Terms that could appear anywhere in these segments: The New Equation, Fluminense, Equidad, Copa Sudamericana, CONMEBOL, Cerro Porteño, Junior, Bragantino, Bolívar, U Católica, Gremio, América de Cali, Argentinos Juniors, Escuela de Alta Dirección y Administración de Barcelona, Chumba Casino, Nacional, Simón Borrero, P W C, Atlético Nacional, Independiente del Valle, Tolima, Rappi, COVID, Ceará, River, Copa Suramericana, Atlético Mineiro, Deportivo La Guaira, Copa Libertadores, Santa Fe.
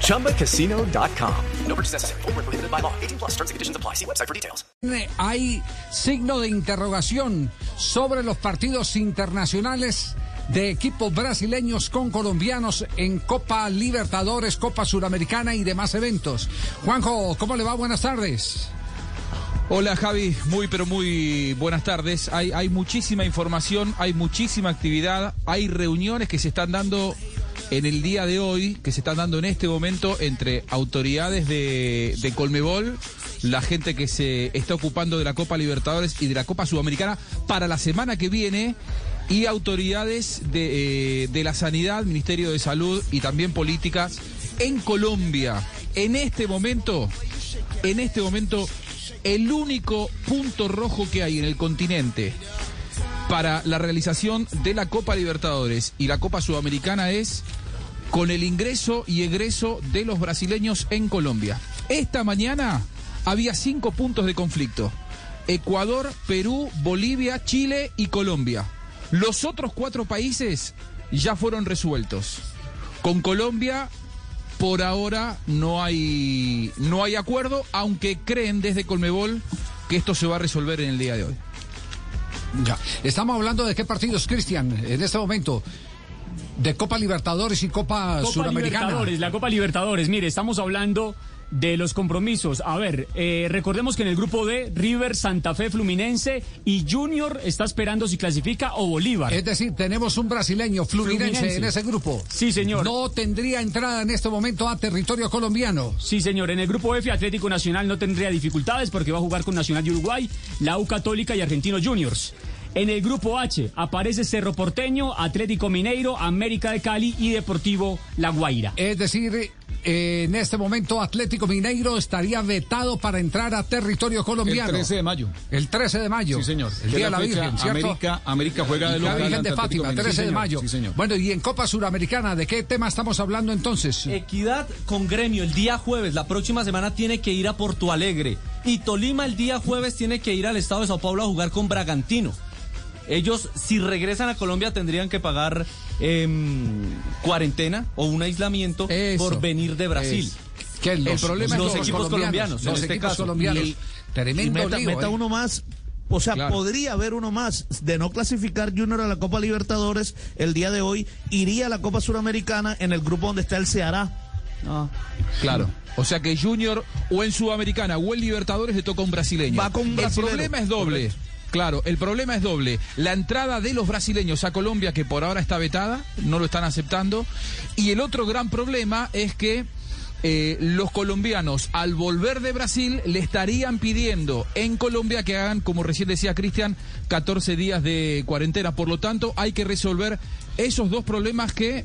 ChumbaCasino.com. No purchase necessary. Void where prohibited by law. 18+ terms and conditions apply. See website for details. Hay signo de interrogación sobre los partidos internacionales de equipos brasileños con colombianos en Copa Libertadores, Copa Suramericana y demás eventos. Juanjo, ¿cómo le va? Buenas tardes. Hola Javi, muy buenas tardes. Hay muchísima información, hay muchísima actividad, hay reuniones que se están dando en el día de hoy, que se están dando en este momento entre autoridades de CONMEBOL, la gente que se está ocupando de la Copa Libertadores y de la Copa Sudamericana para la semana que viene, y autoridades de la Sanidad, Ministerio de Salud y también políticas en Colombia. En este momento, el único punto rojo que hay en el continente para la realización de la Copa Libertadores y la Copa Sudamericana es con el ingreso y egreso de los brasileños en Colombia. Esta mañana había 5 puntos de conflicto: Ecuador, Perú, Bolivia, Chile y Colombia. Los otros 4 países ya fueron resueltos. Con Colombia, por ahora no hay acuerdo, aunque creen desde CONMEBOL que esto se va a resolver en el día de hoy. Ya. Estamos hablando de qué partidos, Cristian, en este momento. De Copa Libertadores y Copa Suramericana. La Copa Libertadores, mire, estamos hablando de los compromisos. A ver, recordemos que en el grupo D, River, Santa Fe, Fluminense y Junior está esperando si clasifica o Bolívar. Es decir, tenemos un brasileño, Fluminense, en ese grupo. Sí, señor. No tendría entrada en este momento a territorio colombiano. Sí, señor. En el grupo F, Atlético Nacional no tendría dificultades porque va a jugar con Nacional de Uruguay, la U Católica y Argentinos Juniors. En el grupo H aparece Cerro Porteño, Atlético Mineiro, América de Cali y Deportivo La Guaira. Es decir, en este momento Atlético Mineiro estaría vetado para entrar a territorio colombiano. El 13 de mayo. El 13 de mayo. Sí, señor. El día de la Virgen, ¿cierto? América juega de local. La Virgen de Fátima, 13 de mayo. Sí, señor. Bueno, y en Copa Suramericana, ¿de qué tema estamos hablando entonces? Equidad con Gremio el día jueves. La próxima semana tiene que ir a Porto Alegre. Y Tolima el día jueves tiene que ir al estado de Sao Paulo a jugar con Bragantino. Ellos, si regresan a Colombia, tendrían que pagar cuarentena o un aislamiento por venir de Brasil. Que los equipos colombianos. Tremendo y meta uno más. O sea, claro, podría haber uno más. De no clasificar Junior a la Copa Libertadores el día de hoy, iría a la Copa Suramericana en el grupo donde está el Ceará. Ah, claro. O sea que Junior o en Sudamericana o en Libertadores le toca un brasileño. Va con un brasileño. El problema es doble. Correcto. Claro, el problema es doble. La entrada de los brasileños a Colombia, que por ahora está vetada, no lo están aceptando. Y el otro gran problema es que los colombianos, al volver de Brasil, le estarían pidiendo en Colombia que hagan, como recién decía Cristian, 14 días de cuarentena. Por lo tanto, hay que resolver esos dos problemas que,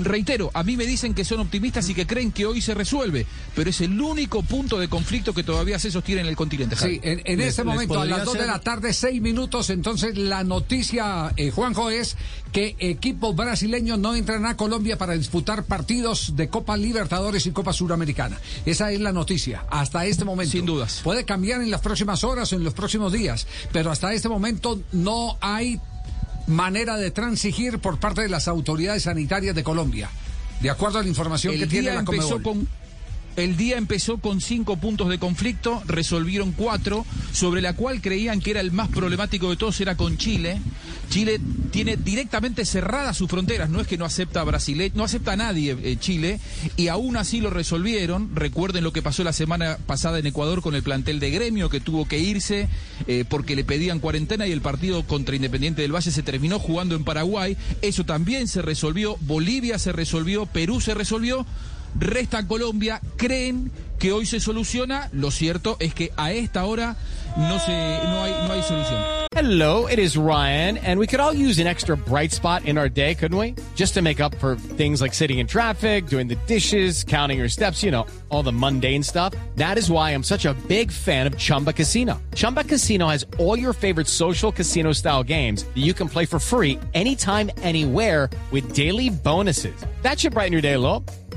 reitero, a mí me dicen que son optimistas y que creen que hoy se resuelve, pero es el único punto de conflicto que todavía se sostiene en el continente. Sí, en este momento, a las 2 de la tarde, 6 minutos, entonces la noticia, Juanjo, es que equipos brasileños no entran a Colombia para disputar partidos de Copa Libertadores y Copa Suramericana. Esa es la noticia, hasta este momento. Sin dudas. Puede cambiar en las próximas horas o en los próximos días, pero hasta este momento no hay manera de transigir por parte de las autoridades sanitarias de Colombia, de acuerdo a la información que tiene la CONMEBOL. El día empezó con 5 puntos de conflicto, resolvieron 4, sobre la cual creían que era el más problemático de todos, era con Chile. Chile tiene directamente cerradas sus fronteras, no es que no acepta a Brasil, no acepta a nadie Chile, y aún así lo resolvieron. Recuerden lo que pasó la semana pasada en Ecuador con el plantel de Gremio, que tuvo que irse porque le pedían cuarentena, y el partido contra Independiente del Valle se terminó jugando en Paraguay. Eso también se resolvió, Bolivia se resolvió, Perú se resolvió. Resta Colombia, creen que hoy se soluciona. Lo cierto es que a esta hora no hay solución. Hello, it is Ryan, and we could all use an extra bright spot in our day, couldn't we? Just to make up for things like sitting in traffic, doing the dishes, counting your steps, you know, all the mundane stuff. That is why I'm such a big fan of Chumba Casino. Chumba Casino has all your favorite social casino-style games that you can play for free anytime, anywhere with daily bonuses. That should brighten your day a little.